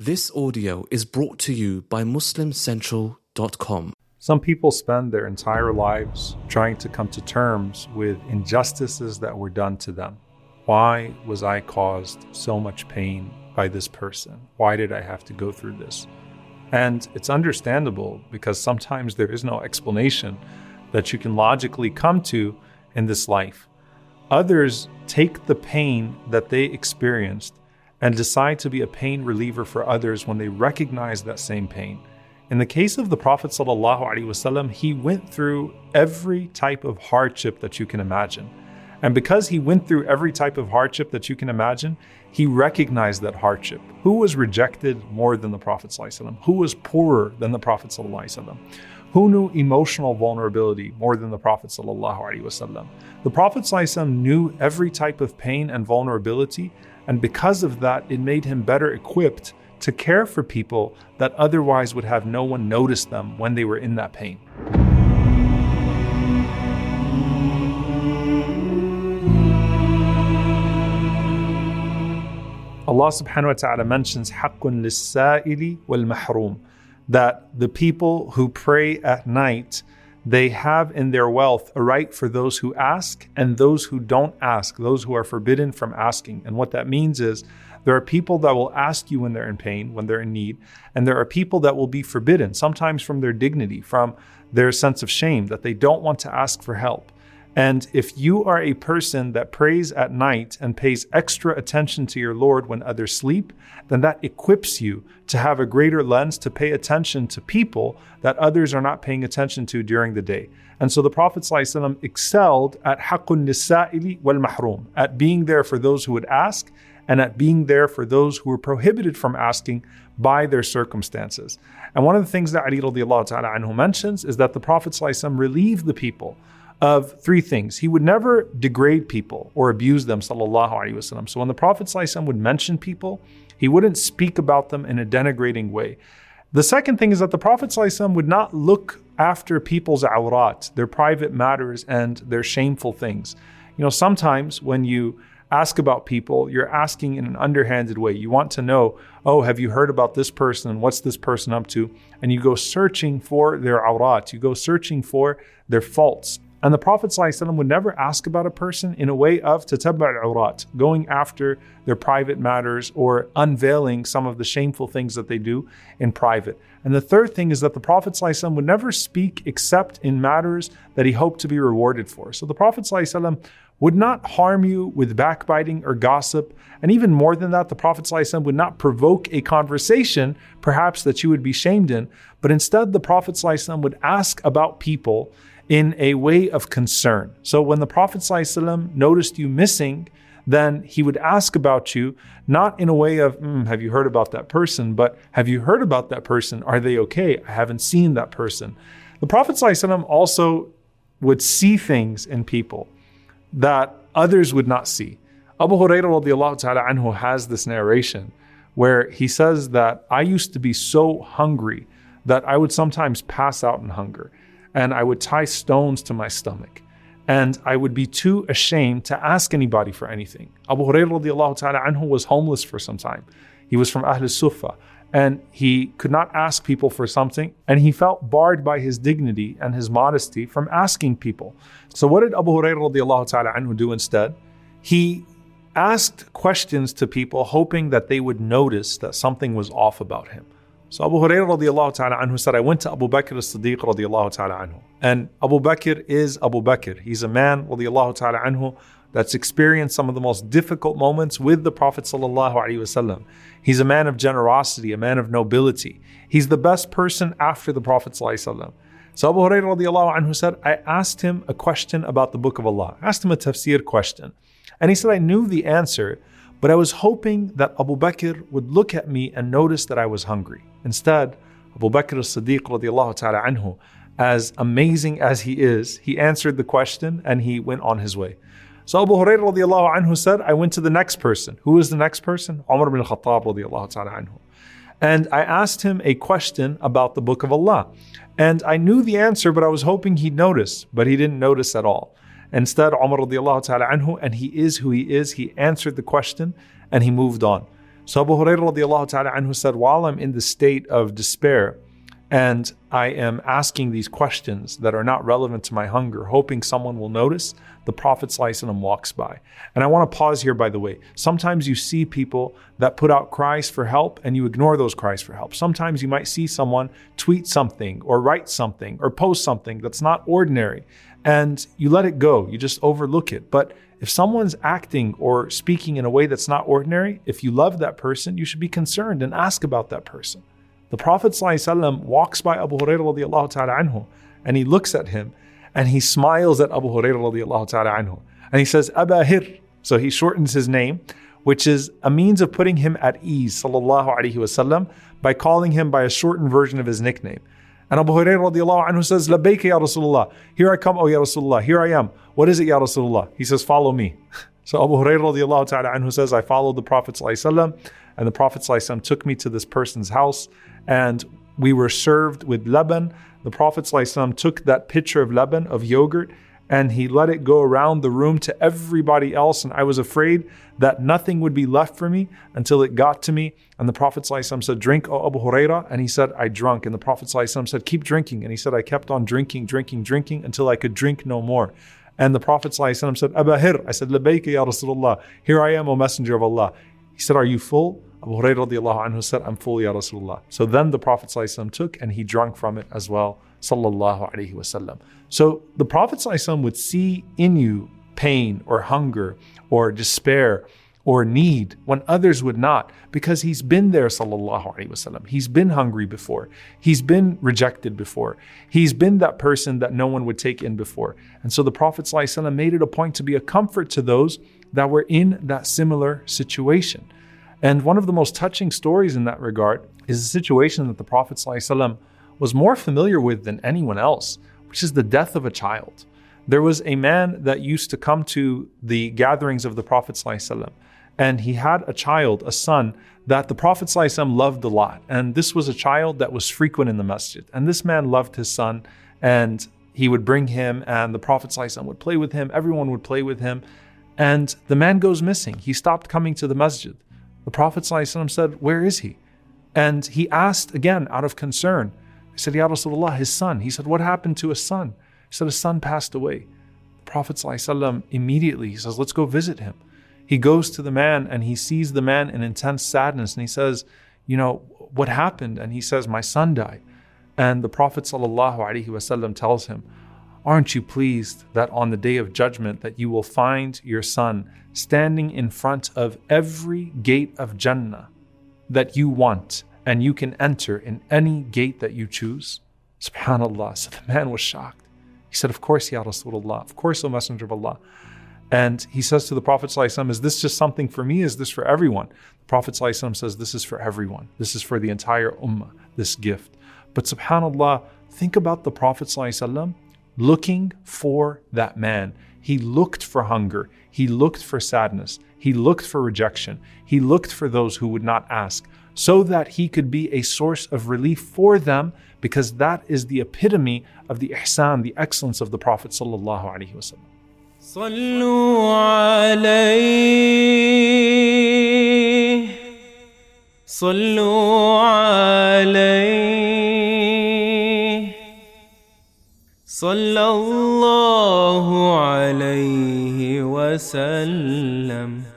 This audio is brought to you by MuslimCentral.com. Some people spend their entire lives trying to come to terms with injustices that were done to them. Why was I caused so much pain by this person? Why did I have to go through this? And it's understandable because sometimes there is no explanation that you can logically come to in this life. Others take the pain that they experienced and decide to be a pain reliever for others when they recognize that same pain. In the case of the Prophet ﷺ, he went through every type of hardship that you can imagine. And because he went through every type of hardship that you can imagine, he recognized that hardship. Who was rejected more than the Prophet ﷺ? Who was poorer than the Prophet ﷺ? Who knew emotional vulnerability more than the Prophet ﷺ? The Prophet ﷺ knew every type of pain and vulnerability, and because of that, it made him better equipped to care for people that otherwise would have no one notice them when they were in that pain. Allah Subhanahu wa Taala mentions haqqun nisa'ili wal mahroom, that the people who pray at night, they have in their wealth a right for those who ask and those who don't ask, those who are forbidden from asking. And what that means is there are people that will ask you when they're in pain, when they're in need, and there are people that will be forbidden, sometimes from their dignity, from their sense of shame, that they don't want to ask for help. And if you are a person that prays at night and pays extra attention to your Lord when others sleep, then that equips you to have a greater lens to pay attention to people that others are not paying attention to during the day. And so the Prophet ﷺ excelled at haqqun nisa'ili wal mahroom, at being there for those who would ask and at being there for those who were prohibited from asking by their circumstances. And one of the things that Ali radiallahu ta'ala anhu mentions is that the Prophet ﷺ relieved the people of three things. He would never degrade people or abuse them, sallallahu alaihi wasallam. So when the Prophet sallallahu alaihi wasallam would mention people, he wouldn't speak about them in a denigrating way. The second thing is that the Prophet sallallahu alaihi wasallam would not look after people's awrat, their private matters and their shameful things. You know, sometimes when you ask about people, you're asking in an underhanded way. You want to know, oh, have you heard about this person? What's this person up to? And you go searching for their awrat. You go searching for their faults. And the Prophet ﷺ would never ask about a person in a way of tatabba' al-awrat, going after their private matters or unveiling some of the shameful things that they do in private. And the third thing is that the Prophet ﷺ would never speak except in matters that he hoped to be rewarded for. So the Prophet ﷺ would not harm you with backbiting or gossip. And even more than that, the Prophet ﷺ would not provoke a conversation, perhaps that you would be shamed in. But instead, the Prophet ﷺ would ask about people in a way of concern. So when the Prophet ﷺ noticed you missing, then he would ask about you, not in a way of, have you heard about that person? But have you heard about that person? Are they okay? I haven't seen that person. The Prophet ﷺ also would see things in people that others would not see. Abu Hurairah radiallahu ta'ala anhu has this narration where he says that I used to be so hungry that I would sometimes pass out in hunger, and I would tie stones to my stomach, and I would be too ashamed to ask anybody for anything. Abu Hurairah radiallahu ta'ala anhu was homeless for some time. He was from Ahl al-Suffa, and he could not ask people for something, and he felt barred by his dignity and his modesty from asking people. So what did Abu Hurairah radiallahu ta'ala anhu do instead? He asked questions to people, hoping that they would notice that something was off about him. So Abu Hurairah radiallahu ta'ala anhu said, I went to Abu Bakr as-Siddiq radiallahu ta'ala anhu. And Abu Bakr is Abu Bakr. He's a man radiallahu ta'ala anhu that's experienced some of the most difficult moments with the Prophet sallallahu alaihi wasallam. He's a man of generosity, a man of nobility. He's the best person after the Prophet sallallahu alaihi wasallam. So Abu Hurairah radiallahu anhu said, I asked him a question about the Book of Allah. I asked him a tafsir question. And he said, I knew the answer, but I was hoping that Abu Bakr would look at me and notice that I was hungry. Instead, Abu Bakr as-Siddiq radiallahu ta'ala anhu, as amazing as he is, he answered the question and he went on his way. So Abu Hurairah radiallahu anhu said, I went to the next person. Who was the next person? Umar bin Khattab radiallahu ta'ala anhu. And I asked him a question about the Book of Allah. And I knew the answer, but I was hoping he'd notice, but he didn't notice at all. Instead, Umar radiallahu ta'ala anhu, and he is who he is, he answered the question and he moved on. So Abu Hurairah radiallahu ta'ala anhu said, while I'm in the state of despair and I am asking these questions that are not relevant to my hunger, hoping someone will notice, the Prophet ﷺ walks by. And I want to pause here, by the way. Sometimes you see people that put out cries for help and you ignore those cries for help. Sometimes you might see someone tweet something or write something or post something that's not ordinary and you let it go. You just overlook it. But if someone's acting or speaking in a way that's not ordinary, if you love that person, you should be concerned and ask about that person. The Prophet ﷺ walks by Abu Hurairah radiallahu ta'ala anhu, and he looks at him and he smiles at Abu Hurairah radiallahu ta'ala anhu. And he says, Abahir. So he shortens his name, which is a means of putting him at ease, sallallahu alayhi wasallam, by calling him by a shortened version of his nickname. And Abu Hurairah radiallahu anhu says, Labayka ya Rasulullah. Here I come, O ya Rasulullah. Here I am. What is it, ya Rasulullah? He says, follow me. So Abu Hurairah radiallahu ta'ala anhu says, I followed the Prophet ﷺ, and the Prophet ﷺ took me to this person's house, and we were served with laban. The Prophet ﷺ took that pitcher of laban, of yogurt, and he let it go around the room to everybody else. And I was afraid that nothing would be left for me until it got to me. And the Prophet ﷺ said, drink, O Abu Hurairah. And he said, I drunk. And the Prophet ﷺ said, keep drinking. And he said, I kept on drinking until I could drink no more. And the Prophet ﷺ said, Abahir. I said, Labayka ya Rasulullah. Here I am, O Messenger of Allah. He said, are you full? Abu Hurairah radiallahu anhu said, I'm full, ya Rasulullah. So then the Prophet ﷺ took and he drank from it as well, sallallahu alayhi wasallam. So the Prophet ﷺ would see in you pain or hunger or despair or need when others would not, because he's been there, sallallahu alayhi wasallam. He's been hungry before. He's been rejected before. He's been that person that no one would take in before. And so the Prophet ﷺ made it a point to be a comfort to those that were in that similar situation. And one of the most touching stories in that regard is a situation that the Prophet ﷺ was more familiar with than anyone else, which is the death of a child. There was a man that used to come to the gatherings of the Prophet ﷺ, and he had a child, a son, that the Prophet ﷺ loved a lot. And this was a child that was frequent in the masjid. And this man loved his son, and he would bring him, and the Prophet ﷺ would play with him, everyone would play with him. And the man goes missing. He stopped coming to the masjid. The Prophet ﷺ said, where is he? And he asked again out of concern. He said, Ya Rasulullah, his son. He said, what happened to his son? He said, his son passed away. The Prophet ﷺ immediately, he says, let's go visit him. He goes to the man and he sees the man in intense sadness. And he says, you know, what happened? And he says, my son died. And the Prophet ﷺ tells him, aren't you pleased that on the day of judgment that you will find your son standing in front of every gate of Jannah that you want, and you can enter in any gate that you choose? SubhanAllah. So the man was shocked. He said, of course, Ya Rasulullah. Of course, O Messenger of Allah. And he says to the Prophet ﷺ, is this just something for me? Is this for everyone? The Prophet ﷺ says, this is for everyone. This is for the entire ummah, this gift. But SubhanAllah, think about the Prophet ﷺ looking for that man. He looked for hunger. He looked for sadness. He looked for rejection. He looked for those who would not ask, so that he could be a source of relief for them, because that is the epitome of the ihsan, the excellence of the Prophet sallallahu alaihi wasallam. Sallu alayhi, sallu alayhi. Sallallahu alayhi wa sallam.